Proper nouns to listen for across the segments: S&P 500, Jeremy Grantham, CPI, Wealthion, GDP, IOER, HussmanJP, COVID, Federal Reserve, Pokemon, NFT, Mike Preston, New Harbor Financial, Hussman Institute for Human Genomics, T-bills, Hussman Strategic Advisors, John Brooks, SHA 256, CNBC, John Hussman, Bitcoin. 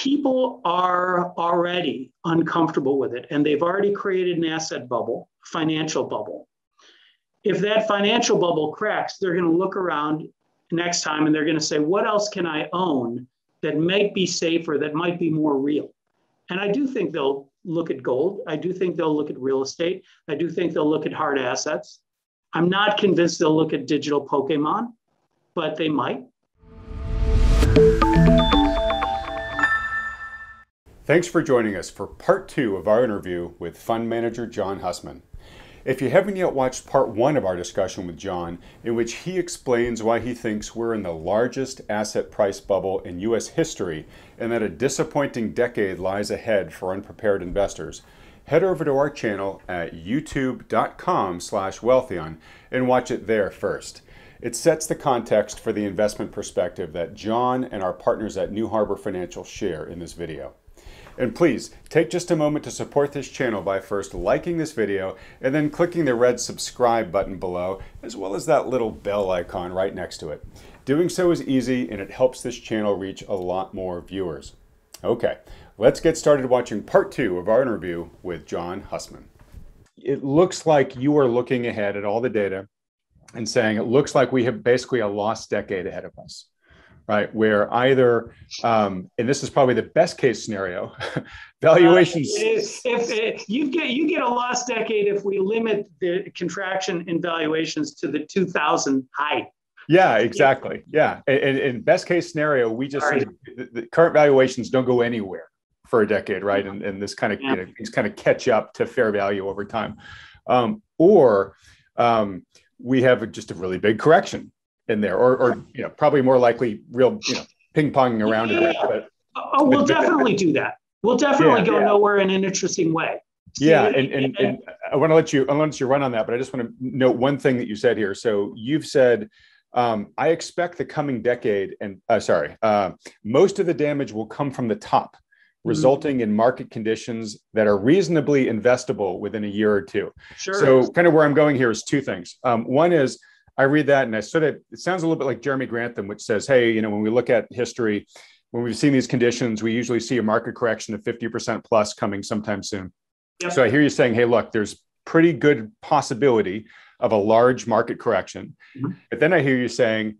people are already uncomfortable with it, and they've already created an asset bubble, financial bubble. If that financial bubble cracks, they're going to look around next time and they're going to say, what else can I own that might be safer, that might be more real? And I do think they'll look at gold. I do think they'll look at real estate. I do think they'll look at hard assets. I'm not convinced they'll look at digital Pokemon, but they might. Thanks for joining us for part two of our interview with fund manager John Hussman. If you haven't yet watched part one of our discussion with John, in which he explains why he thinks we're in the largest asset price bubble in U.S. history and that a disappointing decade lies ahead for unprepared investors, head over to our channel at youtube.com/Wealthion and watch it there first. It sets the context for the investment perspective that John and our partners at New Harbor Financial share in this video. And please take just a moment to support this channel by first liking this video and then clicking the red subscribe button below, as well as that little bell icon right next to it. Doing so is easy and it helps this channel reach a lot more viewers. Okay, let's get started watching part two of our interview with John Hussman. It looks like you are looking ahead at all the data and saying it looks like we have basically a lost decade ahead of us. Right, where either, and this is probably the best case scenario, valuations. You get a lost decade if we limit the contraction in valuations to the 2000 high. Yeah, exactly. Yeah, and best case scenario, we just the current valuations don't go anywhere for a decade, right? Yeah. And this kind of things kind of catch up to fair value over time, or we have just a really big correction in there, or you know, probably more likely real ping-ponging around. Yeah. We'll definitely go nowhere in an interesting way. And I want to let you run on that, but I just want to note one thing that you said here. So you've said, I expect the coming decade, and most of the damage will come from the top, resulting in market conditions that are reasonably investable within a year or two. Sure. So kind of where I'm going here is two things. One is, I read that and I sort of, it sounds a little bit like Jeremy Grantham, which says, hey, you know, when we look at history, when we've seen these conditions, we usually see a market correction of 50% plus coming sometime soon. Yep. So I hear you saying, hey, look, there's pretty good possibility of a large market correction. Mm-hmm. But then I hear you saying,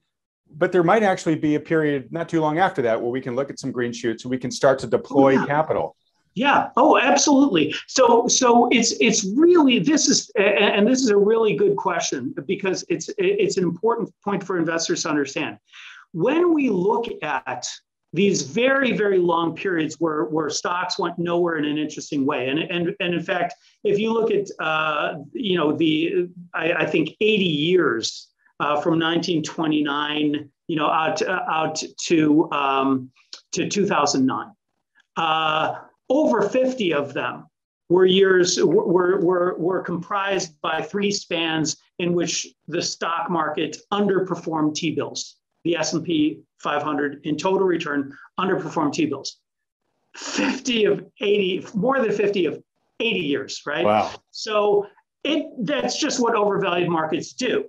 but there might actually be a period not too long after that where we can look at some green shoots and we can start to deploy capital. Yeah. Oh, absolutely. So it's really, this is a really good question because it's an important point for investors to understand. When we look at these very, very long periods where stocks went nowhere in an interesting way, and in fact, if you look at I think 80 years from 1929, out to 2009. Over 50 of them were comprised by three spans in which the stock market underperformed T-bills. The S&P 500 in total return underperformed T-bills. 50 of 80 years, right? Wow. So that's just what overvalued markets do.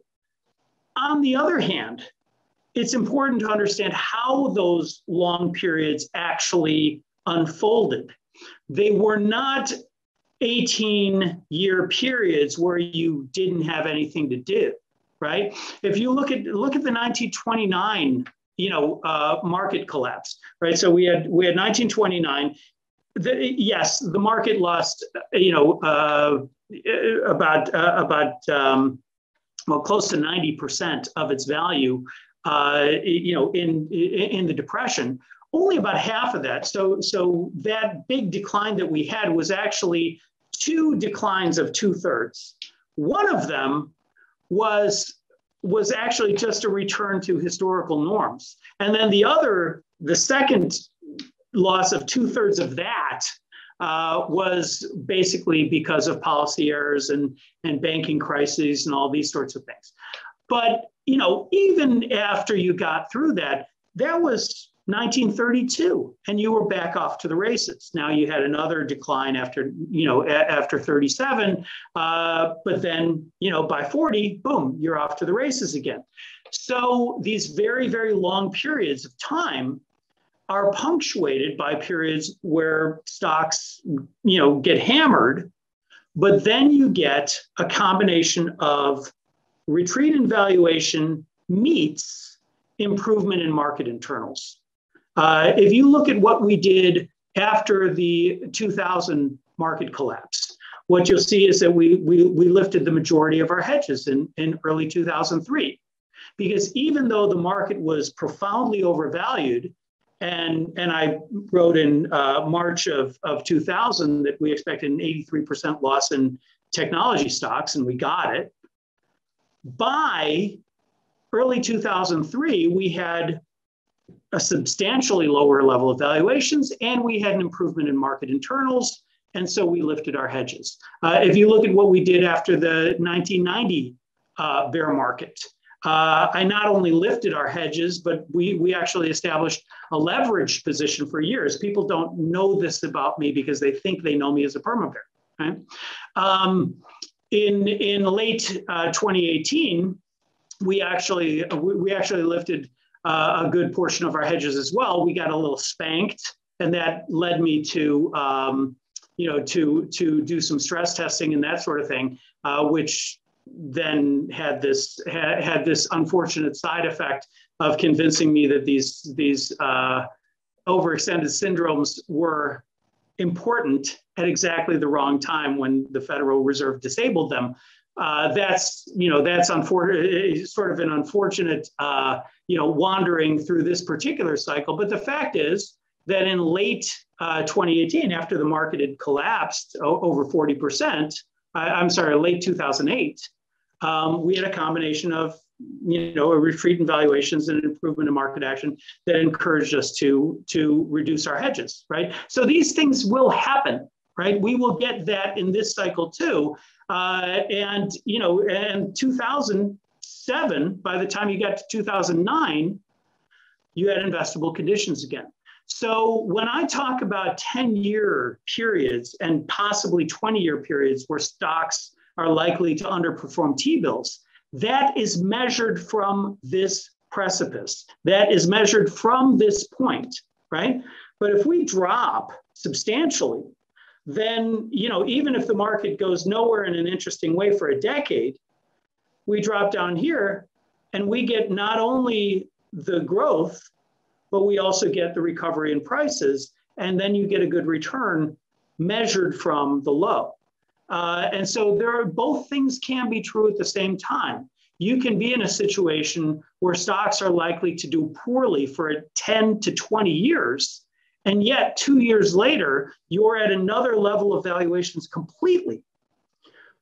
On the other hand, it's important to understand how those long periods actually unfolded. They were not 18-year periods where you didn't have anything to do, right? If you look at the 1929, market collapse, right? So we had 1929. The market lost, about close to 90% of its value, in the Depression. Only about half of that. So that big decline that we had was actually two declines of 2/3. One of them was actually just a return to historical norms. And then the second loss of 2/3 of that was basically because of policy errors and banking crises and all these sorts of things. But, even after you got through that, that was 1932, and you were back off to the races. Now you had another decline after 37, but then, by 40, boom, you're off to the races again. So these very, very long periods of time are punctuated by periods where stocks, you know, get hammered, but then you get a combination of retreat in valuation meets improvement in market internals. If you look at what we did after the 2000 market collapse, what you'll see is that we lifted the majority of our hedges in early 2003, because even though the market was profoundly overvalued, and I wrote in March of 2000 that we expected an 83% loss in technology stocks, and we got it. By early 2003, we had a substantially lower level of valuations, and we had an improvement in market internals, and so we lifted our hedges. If you look at what we did after the 1990 bear market, I not only lifted our hedges, but we actually established a leveraged position for years. People don't know this about me because they think they know me as a perma bear. Right? In late 2018, we actually lifted a good portion of our hedges as well. We got a little spanked, and that led me to do some stress testing and that sort of thing, which then had this unfortunate side effect of convincing me that these overextended syndromes were important at exactly the wrong time when the Federal Reserve disabled them. That's unfortunate, sort of an unfortunate wandering through this particular cycle. But the fact is that in late 2018, after the market had collapsed over 40%, late 2008, we had a combination of, a retreat in valuations and an improvement in market action that encouraged us to reduce our hedges, right? So these things will happen, right? We will get that in this cycle too. And 2007, by the time you got to 2009, you had investable conditions again. So when I talk about 10-year periods and possibly 20-year periods where stocks are likely to underperform T-bills, that is measured from this precipice. That is measured from this point, right? But if we drop substantially, then, even if the market goes nowhere in an interesting way for a decade, we drop down here and we get not only the growth, but we also get the recovery in prices, and then you get a good return measured from the low. And so both things can be true at the same time. You can be in a situation where stocks are likely to do poorly for 10 to 20 years, and yet 2 years later, you're at another level of valuations completely,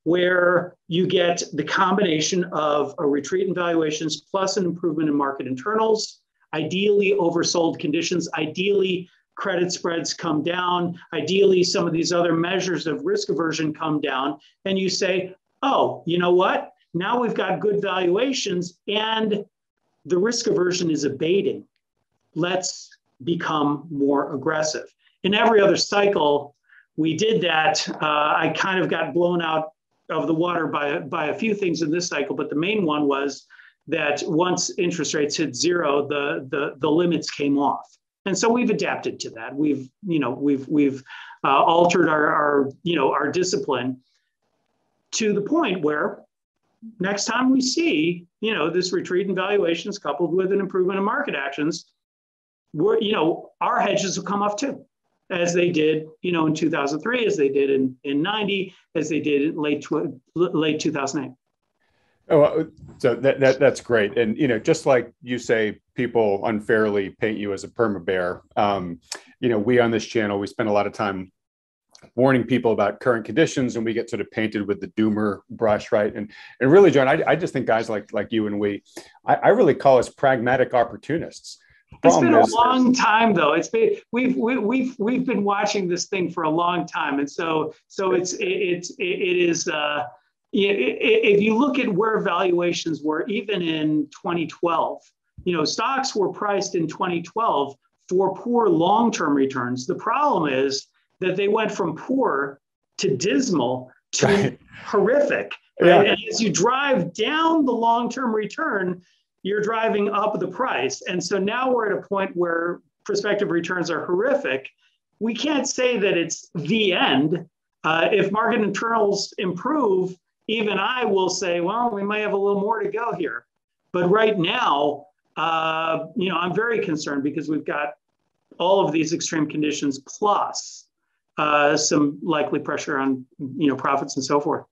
where you get the combination of a retreat in valuations plus an improvement in market internals, ideally oversold conditions, ideally credit spreads come down, ideally some of these other measures of risk aversion come down, and you say, oh, you know what? Now we've got good valuations and the risk aversion is abating. Let's become more aggressive. In every other cycle, we did that. I kind of got blown out of the water by a few things in this cycle, but the main one was that once interest rates hit zero, the limits came off, and so we've adapted to that. We've altered our discipline to the point where next time we see this retreat in valuations coupled with an improvement in market actions, our hedges will come off too, as they did in 2003, as they did in 90, as they did in late 2008. Oh, so that's great. And, just like you say, people unfairly paint you as a perma bear. We on this channel, we spend a lot of time warning people about current conditions, and we get sort of painted with the doomer brush, right? And really, John, I just think guys like you and I really call us pragmatic opportunists. It's been a long time, though. It's been we've been watching this thing for a long time, and so it is. If you look at where valuations were, even in 2012, stocks were priced in 2012 for poor long-term returns. The problem is that they went from poor to dismal to horrific. Right? Yeah. And as you drive down the long-term return, you're driving up the price. And so now we're at a point where prospective returns are horrific, we can't say that it's the end. If market internals improve, even I will say, well, we might have a little more to go here. But right now, I'm very concerned because we've got all of these extreme conditions plus some likely pressure on, profits and so forth.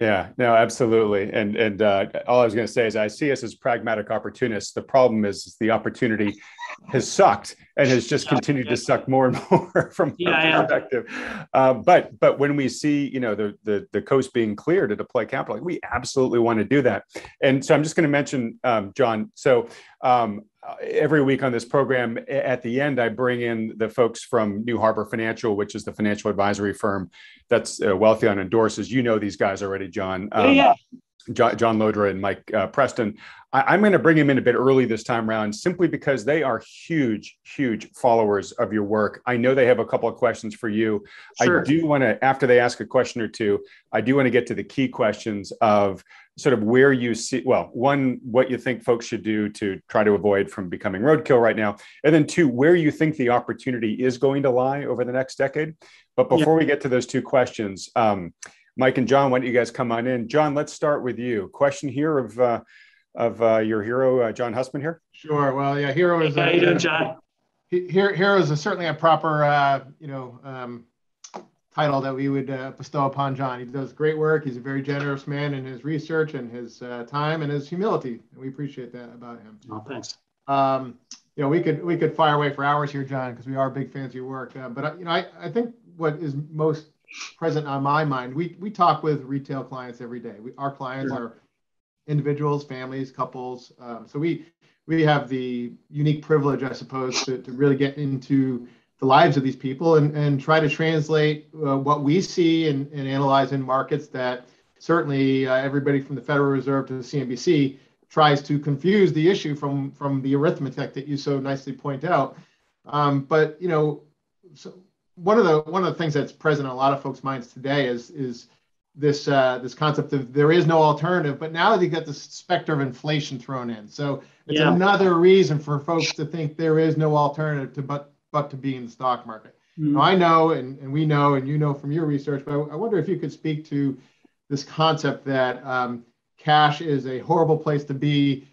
Yeah, no, absolutely. And all I was going to say is I see us as pragmatic opportunists. The problem is the opportunity has sucked and has just continued to suck more and more from our perspective. But when we see, the coast being clear to deploy capital, we absolutely want to do that. And so I'm just going to mention, John, every week on this program, at the end, I bring in the folks from New Harbor Financial, which is the financial advisory firm that's Wealthion endorses. You know these guys already, John. John Lodra and Mike Preston. I'm going to bring him in a bit early this time around simply because they are huge, huge followers of your work. I know they have a couple of questions for you. Sure. I do want to, after they ask a question or two, I do want to get to the key questions of sort of where you see, well, one, what you think folks should do to try to avoid from becoming roadkill right now. And then two, where you think the opportunity is going to lie over the next decade. But before we get to those two questions, Mike and John, why don't you guys come on in? John, let's start with you. Question here of your hero, John Hussman here. Sure. Well, yeah, hero is how you doing, John? Hero is certainly a proper, title that we would bestow upon John. He does great work. He's a very generous man in his research and his time and his humility. And we appreciate that about him. Oh, thanks. We could fire away for hours here, John, because we are big fans of your work. But I think what is most present on my mind, we talk with retail clients every day. Our clients are individuals, families, couples. So we have the unique privilege, I suppose, to really get into the lives of these people and try to translate what we see and analyze in markets that certainly everybody from the Federal Reserve to the CNBC tries to confuse the issue from the arithmetic that you so nicely point out. So one of the things that's present in a lot of folks' minds today is this this concept of there is no alternative. But now they've got the specter of inflation thrown in, so it's another reason for folks to think there is no alternative to but to be in the stock market. Mm-hmm. Now, I know, and we know, and you know from your research. But I wonder if you could speak to this concept that cash is a horrible place to be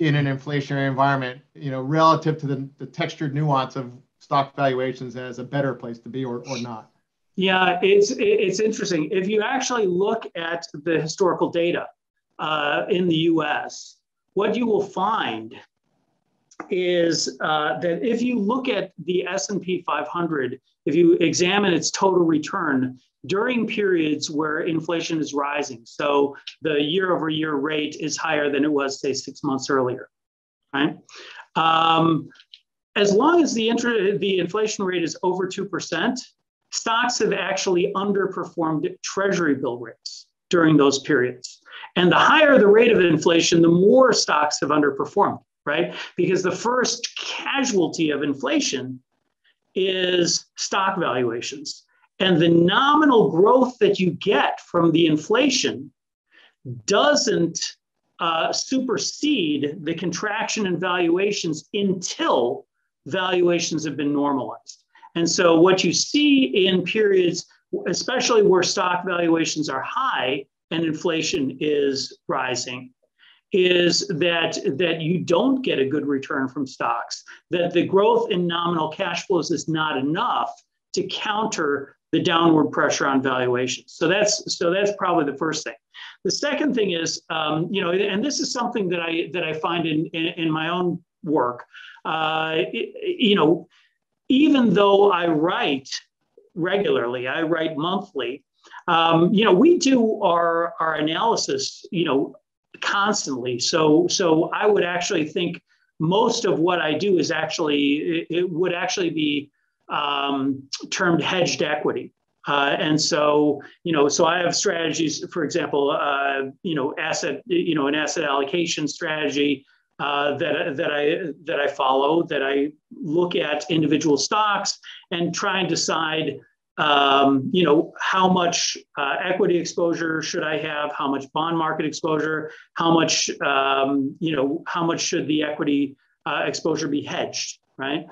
in an inflationary environment. Relative to the textured nuance of stock valuations as a better place to be or not? Yeah, it's interesting. If you actually look at the historical data in the US, what you will find is that if you look at the S&P 500, if you examine its total return during periods where inflation is rising, so the year-over-year rate is higher than it was, say, 6 months earlier, right? As long as the inflation rate is over 2%, stocks have actually underperformed treasury bill rates during those periods. And the higher the rate of inflation, the more stocks have underperformed, right? Because the first casualty of inflation is stock valuations. And the nominal growth that you get from the inflation doesn't supersede the contraction in valuations until valuations have been normalized. And so what you see in periods, especially where stock valuations are high and inflation is rising, is that you don't get a good return from stocks, that the growth in nominal cash flows is not enough to counter the downward pressure on valuations. So that's probably the first thing. The second thing is, and this is something that I find in my own work. Even though I write regularly, I write monthly. We do our analysis, constantly. So I would actually think most of what I do is it would actually be termed hedged equity. So I have strategies, for example, an asset allocation strategy that I follow, that I look at individual stocks and try and decide, how much equity exposure should I have, how much bond market exposure, how much should the equity exposure be hedged right?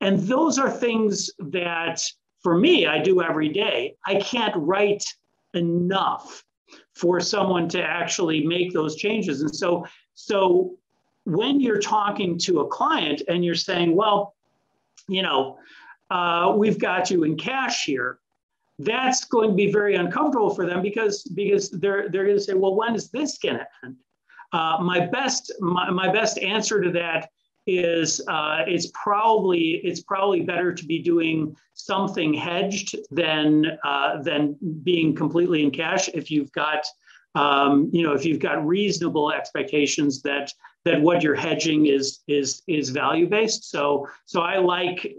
And those are things that, for me, I do every day. I can't write enough for someone to actually make those changes. And so when you're talking to a client and you're saying, well, you know, we've got you in cash here, that's going to be very uncomfortable for them, because they're going to say, well, when is this going to end? My best answer to that is it's probably better to be doing something hedged than being completely in cash if you've got if you've got reasonable expectations that what you're hedging is value based. So I like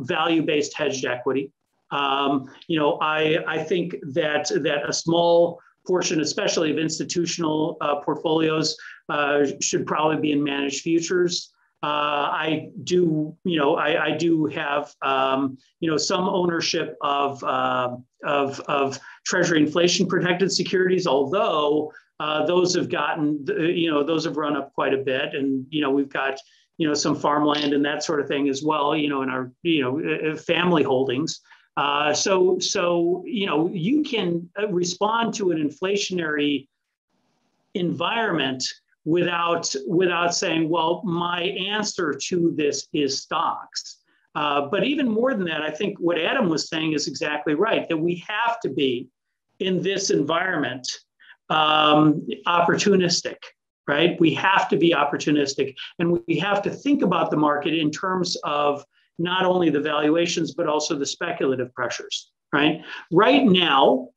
value based hedged equity. I think that a small portion, especially of institutional portfolios, should probably be in managed futures. I do have some ownership of Treasury inflation protected securities, although those have run up quite a bit, and we've got some farmland and that sort of thing as well, in our family holdings. So you can respond to an inflationary environment without saying, well, my answer to this is stocks. But even more than that, I think what Adam was saying is exactly right, that we have to be, in this environment, opportunistic, right? We have to be opportunistic, and we have to think about the market in terms of not only the valuations, but also the speculative pressures, right? Right now,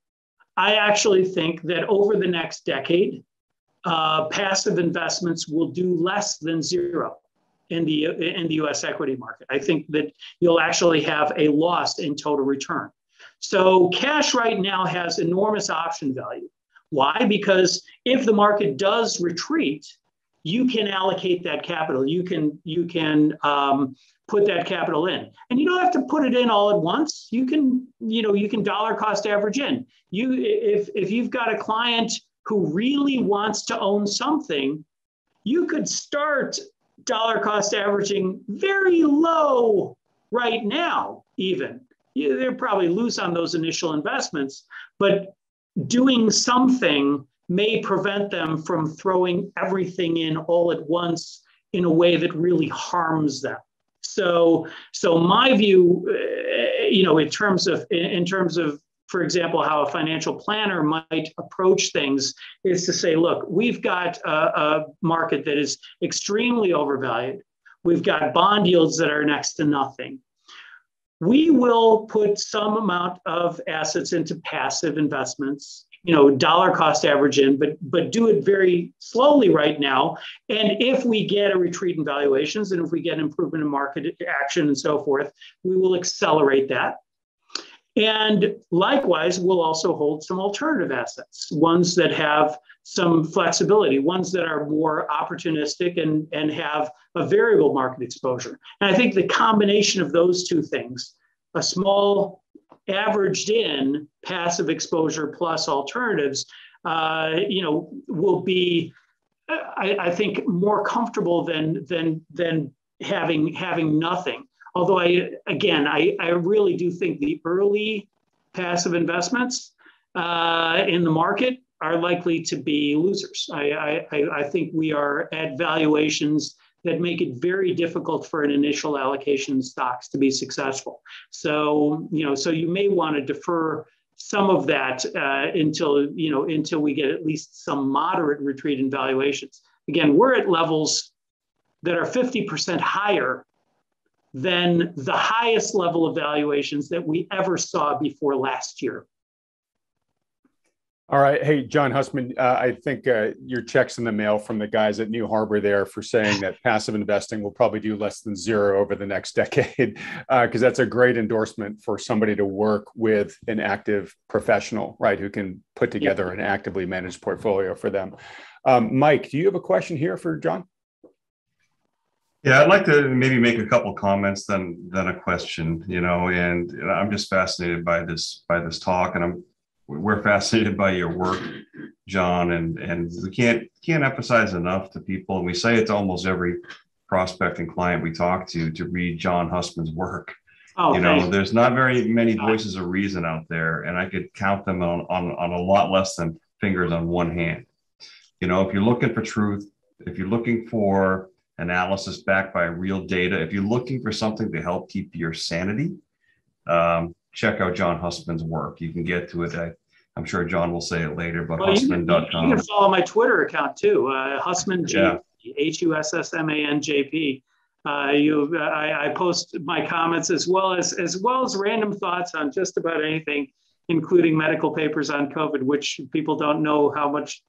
I actually think that over the next decade, passive investments will do less than zero in the U.S. equity market. I think that you'll actually have a loss in total return. So cash right now has enormous option value. Why? Because if the market does retreat, you can allocate that capital. You can put that capital in, and you don't have to put it in all at once. You can dollar cost average in. If you've got a client who really wants to own something, you could start dollar cost averaging very low right now, even. They're probably loose on those initial investments, but doing something may prevent them from throwing everything in all at once in a way that really harms them. So my view, in terms of, for example, how a financial planner might approach things, is to say, look, we've got a market that is extremely overvalued. We've got bond yields that are next to nothing. We will put some amount of assets into passive investments, dollar cost average in, but do it very slowly right now. And if we get a retreat in valuations, and if we get improvement in market action and so forth, we will accelerate that. And likewise, we'll also hold some alternative assets, ones that have some flexibility, ones that are more opportunistic and have a variable market exposure. And I think the combination of those two things, a small averaged in passive exposure plus alternatives, will be, I think, more comfortable than having nothing. Although I really do think the early passive investments in the market are likely to be losers. I think we are at valuations that make it very difficult for an initial allocation in stocks to be successful. So you may want to defer some of that until we get at least some moderate retreat in valuations. Again, we're at levels that are 50% higher than the highest level of valuations that we ever saw before last year. All right. Hey, John Hussman, I think your check's in the mail from the guys at New Harbor there for saying that passive investing will probably do less than zero over the next decade, because that's a great endorsement for somebody to work with an active professional, right, who can put together an actively managed portfolio for them. Mike, do you have a question here for John? Yeah, I'd like to maybe make a couple comments then a question, and I'm just fascinated by this talk, and we're fascinated by your work, John, and we can't emphasize enough to people, and we say it's almost every prospect and client we talk to read John Hussman's work. Oh, you know, thanks. There's not very many voices of reason out there, and I could count them on a lot less than fingers on one hand. You know, if you're looking for truth, if you're looking for analysis backed by real data, if you're looking for something to help keep your sanity, check out John Hussman's work. You can get to it. I'm sure John will say it later, but Hussman.com. You can follow my Twitter account too, Hussman JP, Hussman JP. I post my comments as well as random thoughts on just about anything, including medical papers on COVID, which people don't know how much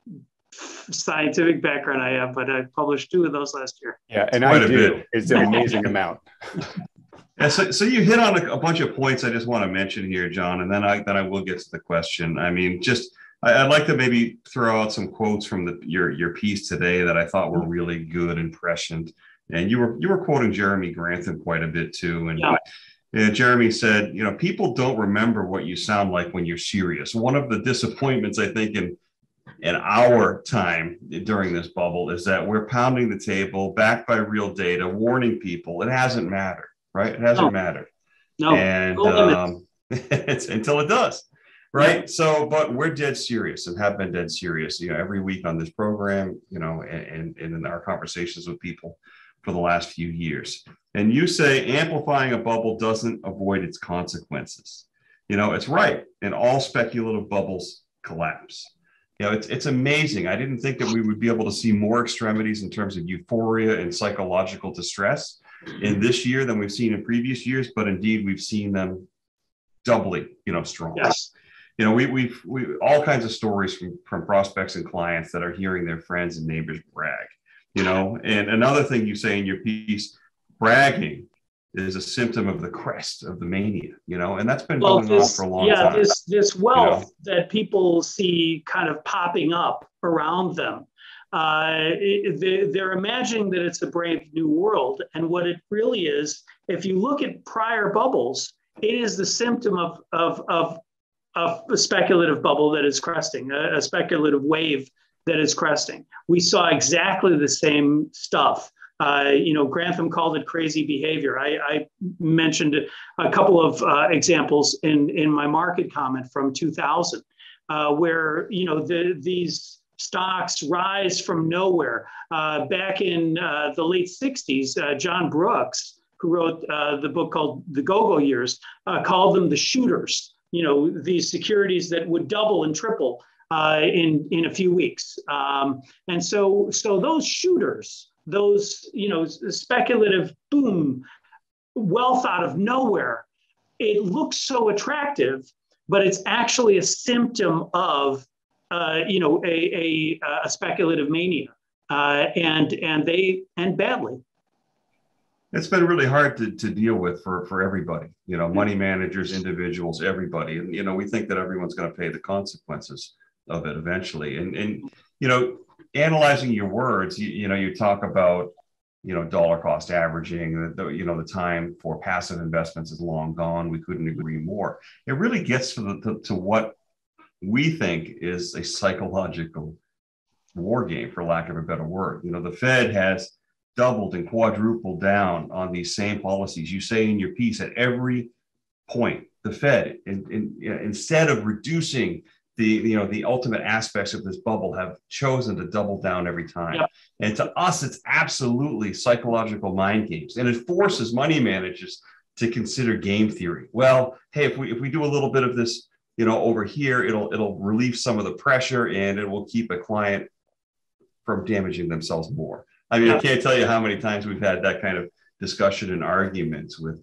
scientific background I have, but I published 2 of those last year. Yeah, and I do. It's an amazing amount. Yeah, so you hit on a bunch of points I just want to mention here, John, and then I will get to the question. I mean, I'd like to maybe throw out some quotes from your piece today that I thought were really good and prescient. And you were quoting Jeremy Grantham quite a bit too. And Jeremy said, you know, people don't remember what you sound like when you're serious. One of the disappointments, I think, in our time during this bubble is that we're pounding the table, backed by real data, warning people. It hasn't mattered, right? It hasn't mattered. No. And it's until it does, right? Yeah. So, but we're dead serious and have been dead serious, you know, every week on this program, you know, and in our conversations with people for the last few years. And you say amplifying a bubble doesn't avoid its consequences. You know, it's right. And all speculative bubbles collapse. You know, it's amazing. I didn't think that we would be able to see more extremities in terms of euphoria and psychological distress in this year than we've seen in previous years, but indeed we've seen them doubly, you know, strong. Yes. You know, we've all kinds of stories from prospects and clients that are hearing their friends and neighbors brag, you know. And another thing you say in your piece, bragging is a symptom of the crest of the mania, you know, and that's been going on for a long time. Yeah, this wealth, you know, that people see kind of popping up around them, they're imagining that it's a brave new world. And what it really is, if you look at prior bubbles, it is the symptom of a speculative bubble that is cresting, a speculative wave that is cresting. We saw exactly the same stuff. You know, Grantham called it crazy behavior. I mentioned a couple of examples in my market comment from 2000, where, you know, these stocks rise from nowhere. Back in the late 60s, John Brooks, who wrote the book called The Go-Go Years, called them the shooters, you know, these securities that would double and triple in a few weeks. And so those shooters, those, you know, speculative boom, wealth out of nowhere, it looks so attractive, but it's actually a symptom of, you know, a speculative mania, and they end badly. It's been really hard to deal with for everybody, you know, money managers, individuals, everybody. And, you know, we think that everyone's going to pay the consequences of it eventually. And, you know, analyzing your words, you know, you talk about, you know, dollar cost averaging, you know, the time for passive investments is long gone. We couldn't agree more. It really gets to what we think is a psychological war game, for lack of a better word. You know, the Fed has doubled and quadrupled down on these same policies. You say in your piece, at every point, the Fed, instead of reducing the ultimate aspects of this bubble, have chosen to double down every time. Yep. And to us, it's absolutely psychological mind games. And it forces money managers to consider game theory. Well, hey, if we do a little bit of this, you know, over here, it'll relieve some of the pressure and it will keep a client from damaging themselves more. I mean, I can't tell you how many times we've had that kind of discussion and arguments with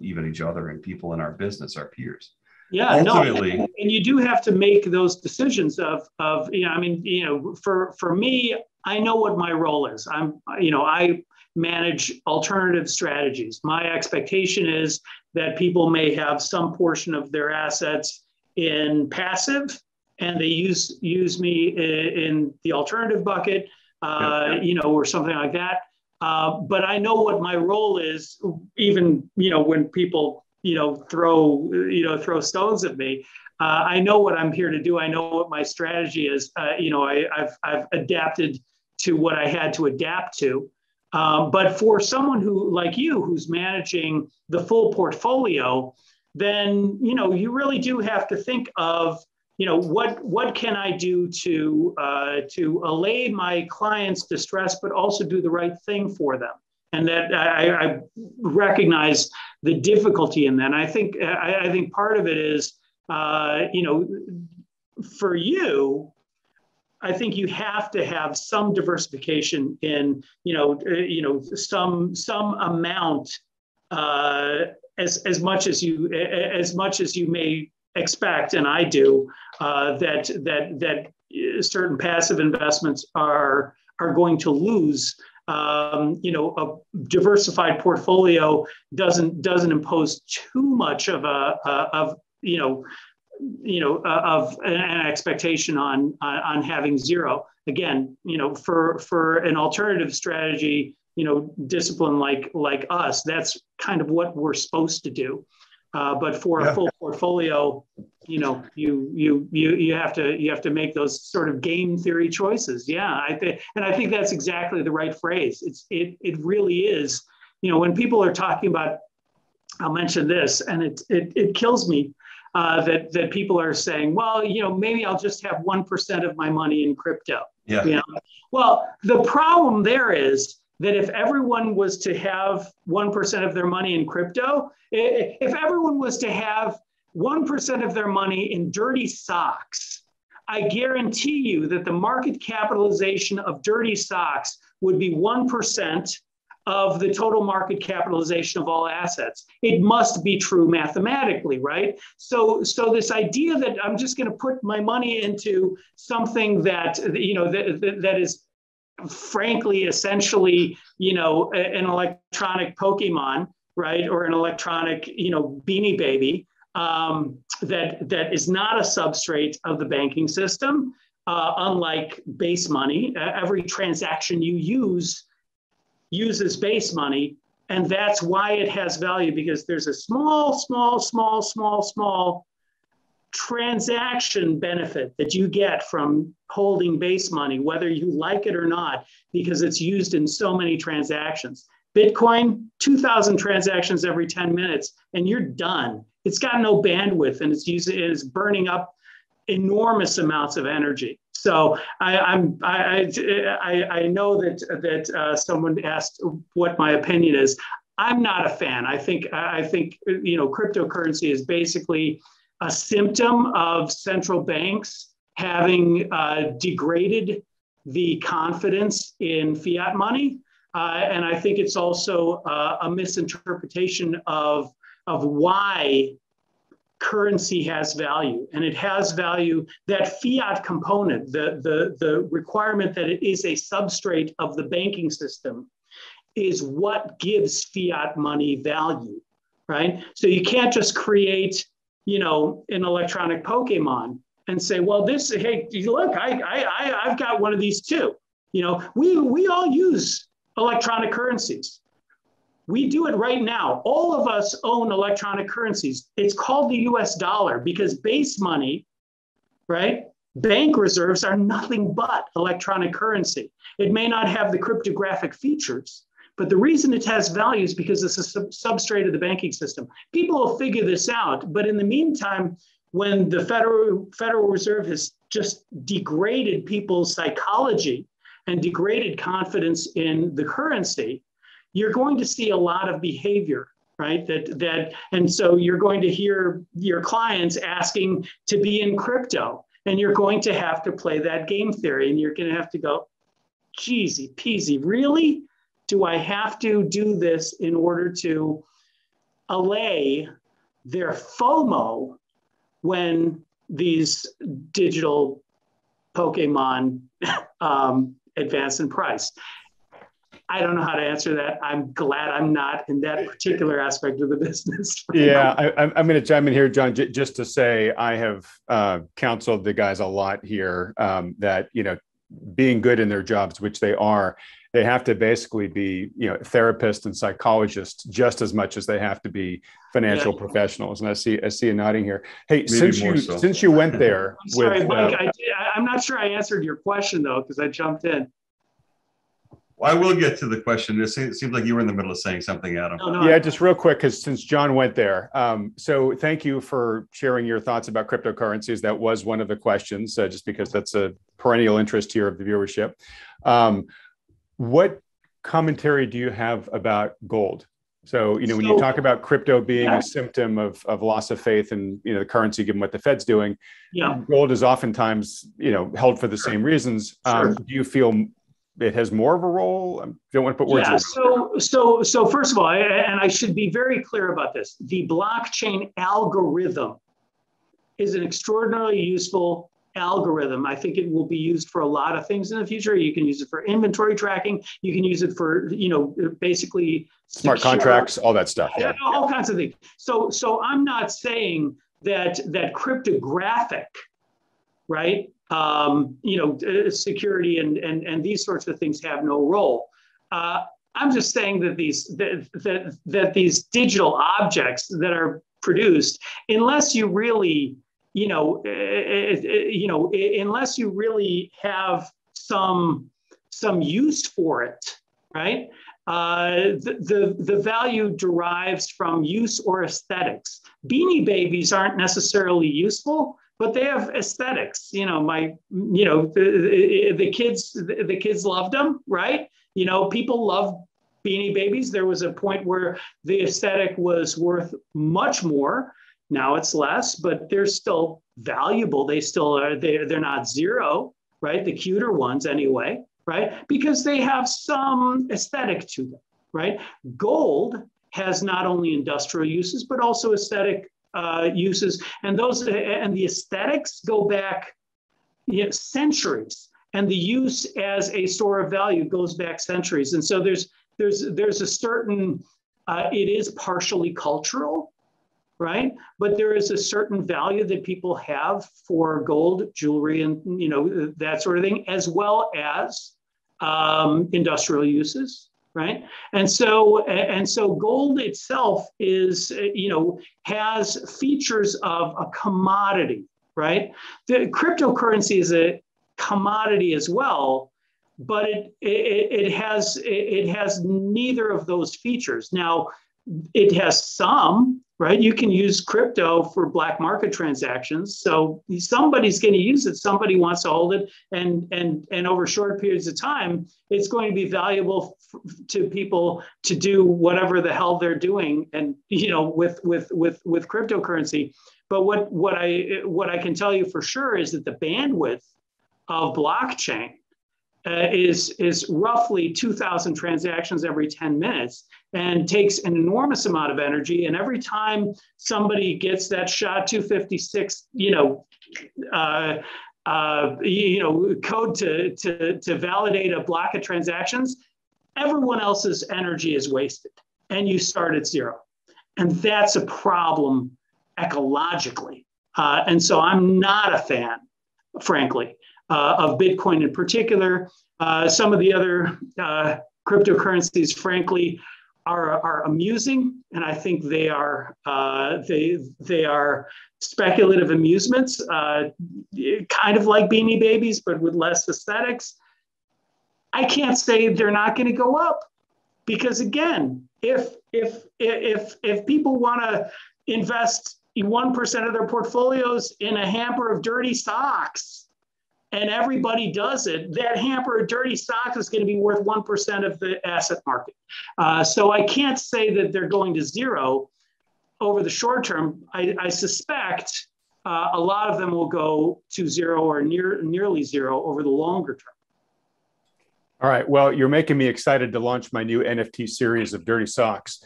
even each other and people in our business, our peers. Yeah, ultimately. No, and you do have to make those decisions of, you know, I mean, you know, for me, I know what my role is. I manage alternative strategies. My expectation is that people may have some portion of their assets in passive and they use me in the alternative bucket, you know, or something like that. But I know what my role is, even, you know, when people, you know, throw stones at me. I know what I'm here to do. I know what my strategy is. You know, I've adapted to what I had to adapt to. But for someone who, like you, who's managing the full portfolio, then, you know, you really do have to think of, you know, what can I do to allay my clients' distress, but also do the right thing for them. And that I recognize the difficulty in that. And I think part of it is, you know, for you, I think you have to have some diversification in, you know, some amount, as much as you may expect, and I do, that certain passive investments are going to lose. You know, a diversified portfolio doesn't impose too much of an expectation on having zero. Again, you know, for an alternative strategy, you know, discipline like us, that's kind of what we're supposed to do. But for a full portfolio, you know, you have to make those sort of game theory choices. Yeah, I think that's exactly the right phrase. It really is. You know, when people are talking about, I'll mention this, and it kills me that people are saying, well, you know, maybe I'll just have 1% of my money in crypto. Yeah. You know? Well, the problem there is that if everyone was to have 1% of their money in crypto, if everyone was to have 1% of their money in dirty socks, I guarantee you that the market capitalization of dirty socks would be 1% of the total market capitalization of all assets. It must be true mathematically, right? So this idea that I'm just going to put my money into something that, you know, that is frankly, essentially, you know, an electronic Pokemon, right, or an electronic, you know, Beanie Baby, that is not a substrate of the banking system. Unlike base money, every transaction you use uses base money, and that's why it has value, because there's a small transaction benefit that you get from holding base money, whether you like it or not, because it's used in so many transactions. Bitcoin, 2,000 transactions every 10 minutes, and you're done. It's got no bandwidth, and it's burning up enormous amounts of energy. So I know that someone asked what my opinion is. I'm not a fan. I think you know, cryptocurrency is basically a symptom of central banks having degraded the confidence in fiat money. And I think it's also a misinterpretation of why currency has value. And it has value, that fiat component, the requirement that it is a substrate of the banking system, is what gives fiat money value, right? So you can't just create, you know, an electronic Pokemon and say, well, this, hey, look, I've got one of these too. You know, we all use electronic currencies. We do it right now. All of us own electronic currencies. It's called the US dollar because base money, right? Bank reserves are nothing but electronic currency. It may not have the cryptographic features, but the reason it has value is because it's a substrate of the banking system. People will figure this out. But in the meantime, when the Federal Reserve has just degraded people's psychology and degraded confidence in the currency, you're going to see a lot of behavior, right? And so you're going to hear your clients asking to be in crypto, and you're going to have to play that game theory, and you're going to have to go, "Jeezy peasy, really? Do I have to do this in order to allay their FOMO when these digital Pokemon advance in price?" I don't know how to answer that. I'm glad I'm not in that particular aspect of the business. Yeah, I'm going to chime in here, John, just to say I have counseled the guys a lot here that, you know, being good in their jobs, which they are, they have to basically be, you know, therapists and psychologists just as much as they have to be financial professionals. And I see a nodding here. Hey, maybe since you went there, I'm sorry, Mike, I'm not sure I answered your question though, because I jumped in. I will get to the question. It seems like you were in the middle of saying something, Adam. No, yeah, just real quick, because since John went there. So thank you for sharing your thoughts about cryptocurrencies. That was one of the questions, just because that's a perennial interest here of the viewership. What commentary do you have about gold? So, you know, when you talk about crypto being a symptom of loss of faith and, you know, the currency, given what the Fed's doing, gold is oftentimes, you know, held for the same reasons. Do you feel it has more of a role? I don't want to put words in. So first of all, and I should be very clear about this, the blockchain algorithm is an extraordinarily useful algorithm. I think it will be used for a lot of things in the future. You can use it for inventory tracking. You can use it for, you know, basically smart contracts, all that stuff. Yeah, all kinds of things. So I'm not saying that cryptographic, right? You know, security and these sorts of things have no role. I'm just saying that these digital objects that are produced, unless you really unless you really have some use for it, right? The value derives from use or aesthetics. Beanie Babies aren't necessarily useful, but they have aesthetics. You know, the kids loved them, right? You know, people love Beanie Babies. There was a point where the aesthetic was worth much more. Now it's less, but they're still valuable. They still are, they're not zero, right? The cuter ones anyway, right? Because they have some aesthetic to them, right? Gold has not only industrial uses, but also aesthetic uses. And the aesthetics go back centuries, and the use as a store of value goes back centuries. And so there's a certain, it is partially cultural, right? But there is a certain value that people have for gold, jewelry, and, you know, that sort of thing, as well as industrial uses, right? And so gold itself is, you know, has features of a commodity, right? The cryptocurrency is a commodity as well, but it has neither of those features. Now, it has some, right? You can use crypto for black market transactions. So somebody's going to use it. Somebody wants to hold it. And over short periods of time, it's going to be valuable to people to do whatever the hell they're doing. And, you know, with cryptocurrency. But what I can tell you for sure is that the bandwidth of blockchain is roughly 2,000 transactions every 10 minutes and takes an enormous amount of energy. And every time somebody gets that SHA 256, code to validate a block of transactions, everyone else's energy is wasted, and you start at zero. And that's a problem ecologically. And so I'm not a fan, frankly, of Bitcoin in particular. Some of the other cryptocurrencies, frankly, are amusing, and I think they are they are speculative amusements, kind of like Beanie Babies, but with less aesthetics. I can't say they're not going to go up, because again, if people want to invest 1% of their portfolios in a hamper of dirty socks, and everybody does it, that hamper of dirty socks is going to be worth 1% of the asset market. So I can't say that they're going to zero over the short term. I suspect a lot of them will go to zero or nearly zero over the longer term. All right. Well, you're making me excited to launch my new NFT series of dirty socks.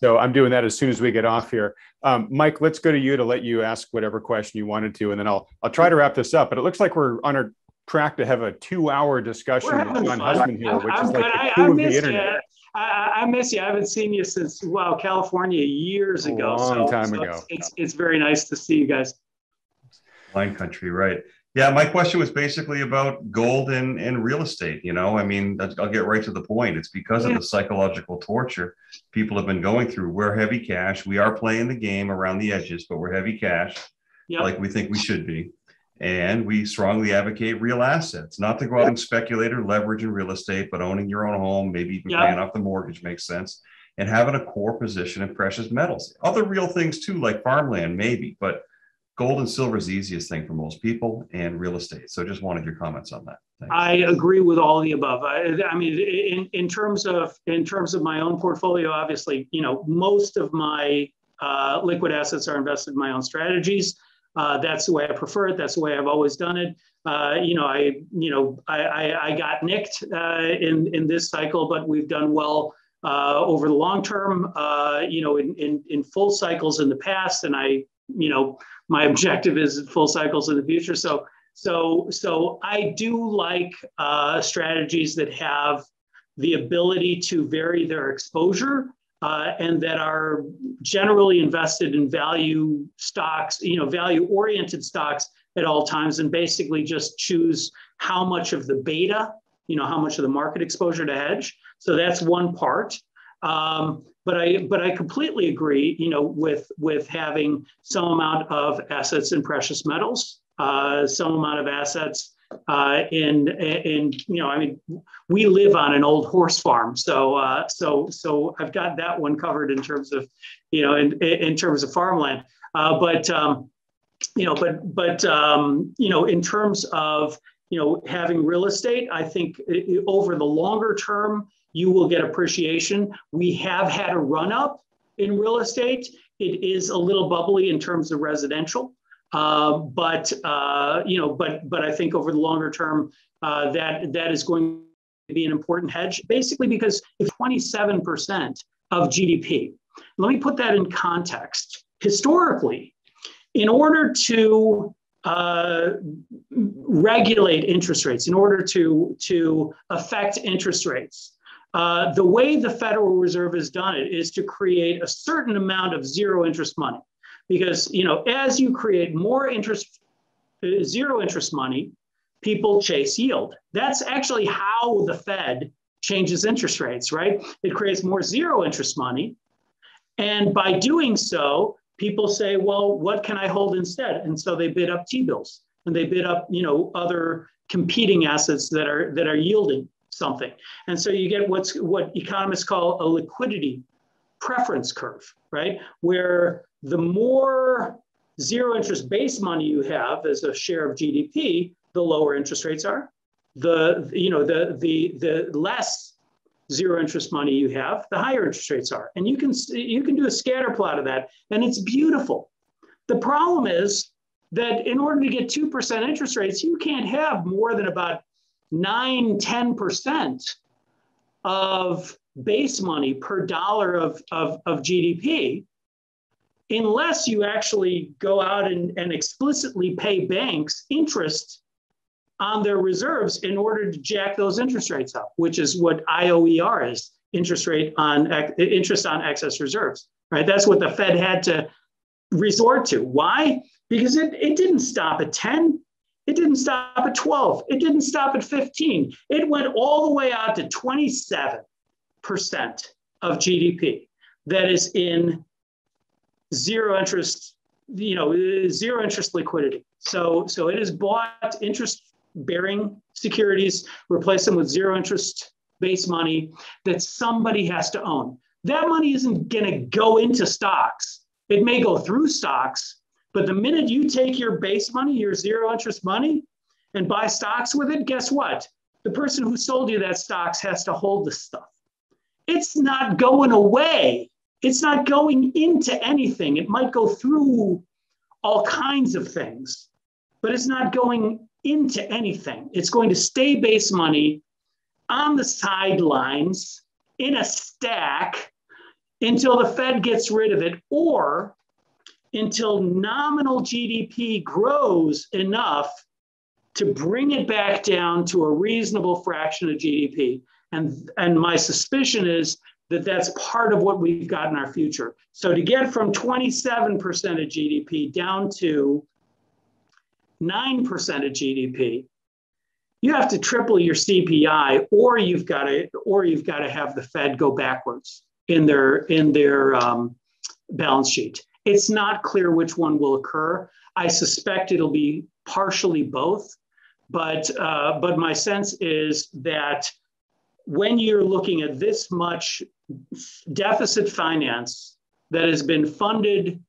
So I'm doing that as soon as we get off here. Mike, let's go to you to let you ask whatever question you wanted to, and then I'll try to wrap this up. But it looks like we're on our track to have a 2-hour discussion with John Hussman here, which is like the coup of the internet. I miss you. I haven't seen you since, wow, California years ago. A long time ago. It's very nice to see you guys. Wine country, right? Yeah, my question was basically about gold and real estate. You know, I mean, I'll get right to the point. It's because of the psychological torture people have been going through. We're heavy cash. We are playing the game around the edges, but we're heavy cash, like we think we should be. And we strongly advocate real assets, not to go out and speculate or leverage in real estate, but owning your own home, maybe even paying off the mortgage makes sense, and having a core position in precious metals. Other real things too, like farmland, maybe, but gold and silver is the easiest thing for most people, and real estate. So just wanted your comments on that. Thanks. I agree with all of the above. I mean, in terms of my own portfolio, obviously, you know, most of my liquid assets are invested in my own strategies. That's the way I prefer it. That's the way I've always done it. I got nicked in this cycle, but we've done well over the long term. In full cycles in the past, and my objective is full cycles in the future. So I do like strategies that have the ability to vary their exposure. And that are generally invested in value stocks, you know, value-oriented stocks at all times, and basically just choose how much of the beta, you know, how much of the market exposure to hedge. So that's one part. But I completely agree, you know, with having some amount of assets in precious metals, some amount of assets we live on an old horse farm, so I've got that one covered in terms of, you know, in terms of farmland. In terms of, you know, having real estate, I think over the longer term you will get appreciation. We have had a run up in real estate. It is a little bubbly in terms of residential. But I think over the longer term, that is going to be an important hedge, basically because it's 27% of GDP. Let me put that in context. Historically, in order to regulate interest rates, in order to affect interest rates, the way the Federal Reserve has done it is to create a certain amount of zero interest money. Because, you know, as you create more interest, zero interest money, people chase yield. That's actually how the Fed changes interest rates, right? It creates more zero interest money. And by doing so, people say, well, what can I hold instead? And so they bid up T-bills and they bid up, you know, other competing assets that are yielding something. And so you get what economists call a liquidity preference curve, right? Where the more zero interest base money you have as a share of GDP, the lower interest rates are. The less zero interest money you have, the higher interest rates are. And you can do a scatter plot of that, and it's beautiful. The problem is that in order to get 2% interest rates, you can't have more than about 9-10% of base money per dollar of GDP, unless you actually go out and explicitly pay banks interest on their reserves in order to jack those interest rates up, which is what IOER is, interest on excess reserves, right? That's what the Fed had to resort to. Why? Because it didn't stop at 10. It didn't stop at 12. It didn't stop at 15. It went all the way out to 27% of GDP that is in zero interest, you know, zero interest liquidity. So it has bought interest-bearing securities, replaced them with zero interest base money that somebody has to own. That money isn't going to go into stocks. It may go through stocks, but the minute you take your base money, your zero interest money, and buy stocks with it, guess what? The person who sold you that stocks has to hold the stuff. It's not going away. It's not going into anything. It might go through all kinds of things, but it's not going into anything. It's going to stay base money on the sidelines in a stack until the Fed gets rid of it, or until nominal GDP grows enough to bring it back down to a reasonable fraction of GDP. And my suspicion is that that's part of what we've got in our future. So to get from 27% of GDP down to 9% of GDP, you have to triple your CPI, or you've got to have the Fed go backwards in their balance sheet. It's not clear which one will occur. I suspect it'll be partially both. But my sense is that when you're looking at this much deficit finance that has been funded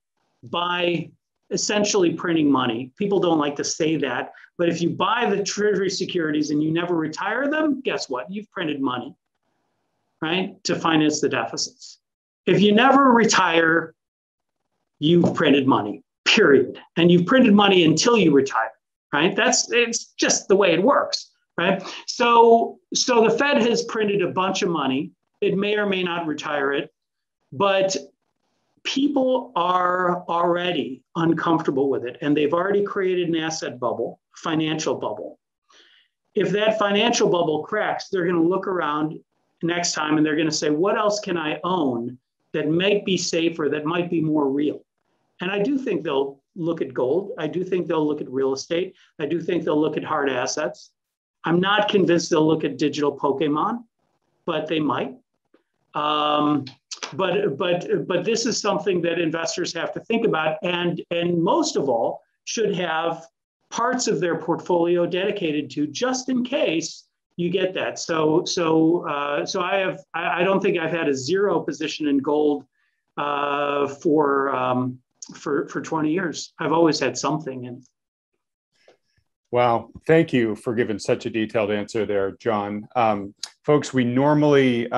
by essentially printing money, people don't like to say that, but if you buy the treasury securities and you never retire them, guess what? You've printed money, right, to finance the deficits. If you never retire, you've printed money, period. And you've printed money until you retire, right? It's just the way it works, right? So the Fed has printed a bunch of money. It may or may not retire it, but people are already uncomfortable with it, and they've already created an asset bubble, financial bubble. If that financial bubble cracks, they're going to look around next time and they're going to say, what else can I own that might be safer, that might be more real? And I do think they'll look at gold. I do think they'll look at real estate. I do think they'll look at hard assets. I'm not convinced they'll look at digital Pokemon, but they might. But this is something that investors have to think about, and most of all should have parts of their portfolio dedicated to, just in case you get that. So I don't think I've had a zero position in gold for 20 years. I've always had something in. Wow. Thank you for giving such a detailed answer there, John. Folks, we normally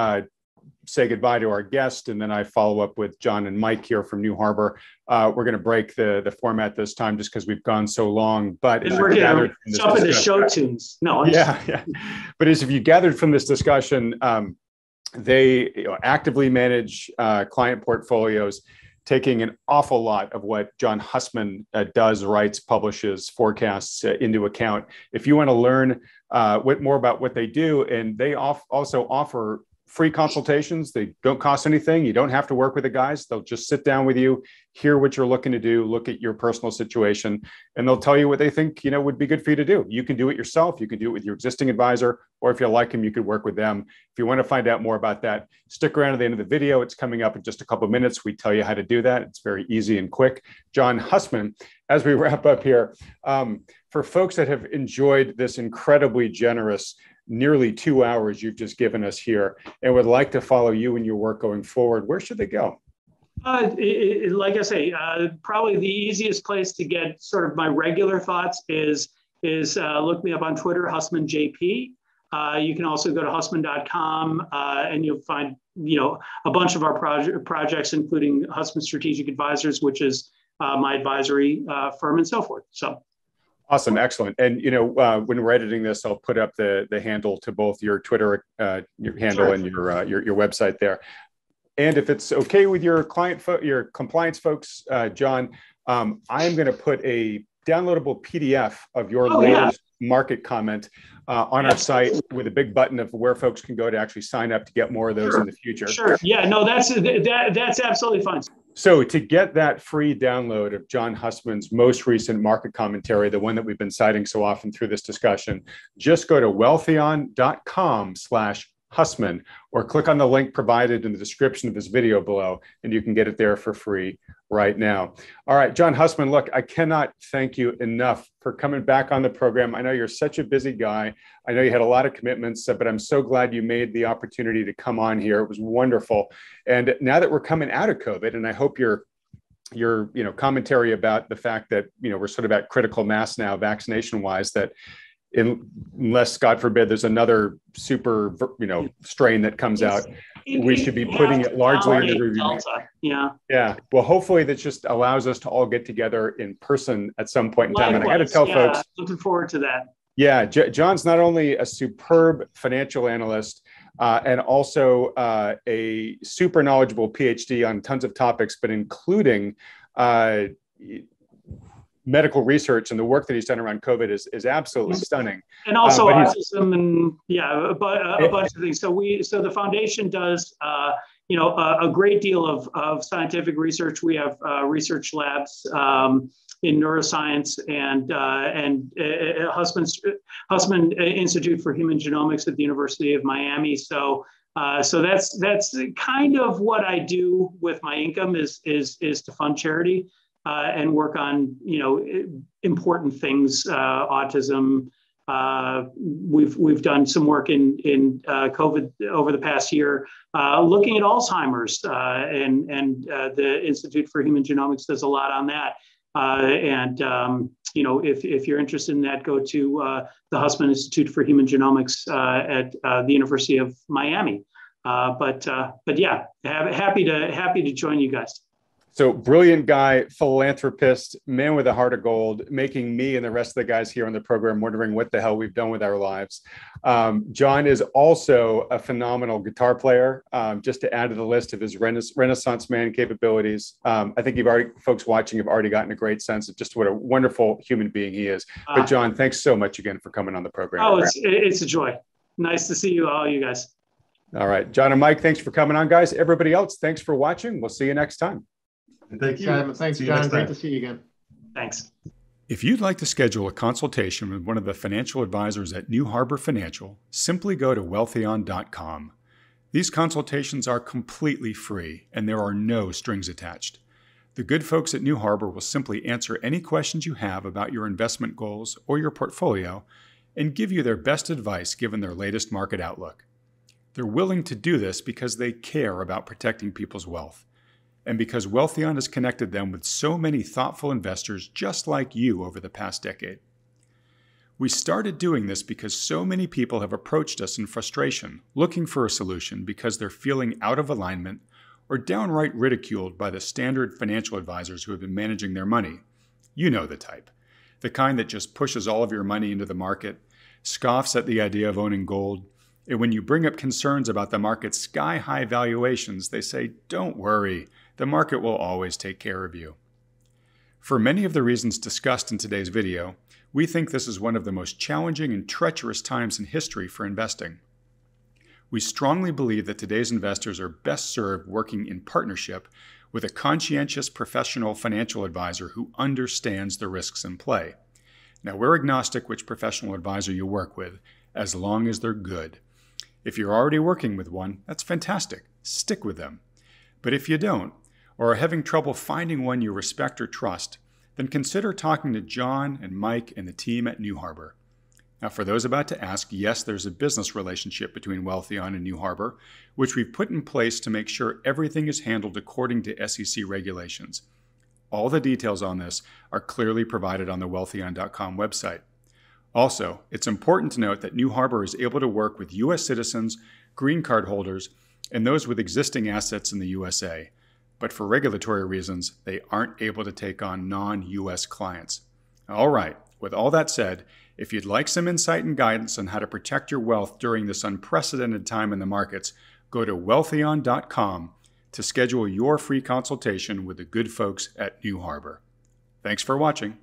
say goodbye to our guest, and then I follow up with John and Mike here from New Harbor. We're going to break the format this time just because we've gone so long. But we're going to jump into show tunes. But as if you gathered from this discussion, they actively manage client portfolios, taking an awful lot of what John Hussman does, writes, publishes, forecasts into account. If you want to learn more about what they do, and they also offer free consultations. They don't cost anything. You don't have to work with the guys. They'll just sit down with you, hear what you're looking to do, look at your personal situation, and they'll tell you what they think, would be good for you to do. You can do it yourself. You can do it with your existing advisor, or if you like them, you could work with them. If you want to find out more about that, stick around to the end of the video. It's coming up in just a couple of minutes. We tell you how to do that. It's very easy and quick. John Hussman, as we wrap up here, for folks that have enjoyed this incredibly generous nearly 2 hours you've just given us here and would like to follow you and your work going forward, where should they go? Like I say, probably the easiest place to get sort of my regular thoughts is look me up on Twitter, HussmanJP. You can also go to Hussman.com and you'll find, a bunch of our projects, including Hussman Strategic Advisors, which is my advisory firm, and so forth. So. Awesome. Excellent. And, when we're editing this, I'll put up the handle to both your Twitter handle and your website there. And if it's okay with your your compliance folks, John, I'm going to put a downloadable PDF of your latest market comment on our site with a big button of where folks can go to actually sign up to get more of those in the future. Sure. Yeah, no, that's absolutely fine. So to get that free download of John Hussman's most recent market commentary, the one that we've been citing so often through this discussion, just go to wealthion.com/Hussman or click on the link provided in the description of this video below, and you can get it there for free right now. All right, John Hussman, look, I cannot thank you enough for coming back on the program. I know you're such a busy guy. I know you had a lot of commitments, but I'm so glad you made the opportunity to come on here. It was wonderful. And now that we're coming out of COVID, and I hope your commentary about the fact that, we're sort of at critical mass now, vaccination wise, that unless, God forbid, there's another super, strain that comes out, we should be putting it largely in the review. Yeah. Well, hopefully that just allows us to all get together in person at some point in time. And I got to tell folks, looking forward to that. Yeah. John's not only a superb financial analyst, and also a super knowledgeable PhD on tons of topics, but including medical research, and the work that he's done around COVID is absolutely stunning. And also autism and a bunch of things. So the foundation does, a great deal of scientific research. We have research labs in neuroscience and Hussman Institute for Human Genomics at the University of Miami. So that's kind of what I do with my income is to fund charity. and work on, important things, autism. We've done some work in COVID over the past year, looking at Alzheimer's, and the Institute for Human Genomics does a lot on that. If you're interested in that, go to the Hussman Institute for Human Genomics at the University of Miami. But yeah, happy to join you guys. So brilliant guy, philanthropist, man with a heart of gold, making me and the rest of the guys here on the program wondering what the hell we've done with our lives. John is also a phenomenal guitar player, just to add to the list of his Renaissance man capabilities. I think folks watching have already gotten a great sense of just what a wonderful human being he is. But John, thanks so much again for coming on the program. Oh, it's a joy. Nice to see you all, you guys. All right, John and Mike, thanks for coming on, guys. Everybody else, thanks for watching. We'll see you next time. Thank you. Thanks, John. Great to see you again. Thanks. If you'd like to schedule a consultation with one of the financial advisors at New Harbor Financial, simply go to wealthion.com. These consultations are completely free and there are no strings attached. The good folks at New Harbor will simply answer any questions you have about your investment goals or your portfolio and give you their best advice given their latest market outlook. They're willing to do this because they care about protecting people's wealth, and because Wealthion has connected them with so many thoughtful investors just like you over the past decade. We started doing this because so many people have approached us in frustration, looking for a solution because they're feeling out of alignment or downright ridiculed by the standard financial advisors who have been managing their money. You know the type, the kind that just pushes all of your money into the market, scoffs at the idea of owning gold, and when you bring up concerns about the market's sky-high valuations, they say, "Don't worry. The market will always take care of you." For many of the reasons discussed in today's video, we think this is one of the most challenging and treacherous times in history for investing. We strongly believe that today's investors are best served working in partnership with a conscientious professional financial advisor who understands the risks in play. Now, we're agnostic which professional advisor you work with, as long as they're good. If you're already working with one, that's fantastic. Stick with them. But if you don't, or are having trouble finding one you respect or trust, then consider talking to John and Mike and the team at New Harbor. Now, for those about to ask, yes, there's a business relationship between Wealthion and New Harbor, which we've put in place to make sure everything is handled according to SEC regulations. All the details on this are clearly provided on the Wealthion.com website. Also, it's important to note that New Harbor is able to work with U.S. citizens, green card holders, and those with existing assets in the USA. But for regulatory reasons, they aren't able to take on non-US clients. All right, with all that said, if you'd like some insight and guidance on how to protect your wealth during this unprecedented time in the markets, go to wealthion.com to schedule your free consultation with the good folks at New Harbor. Thanks for watching.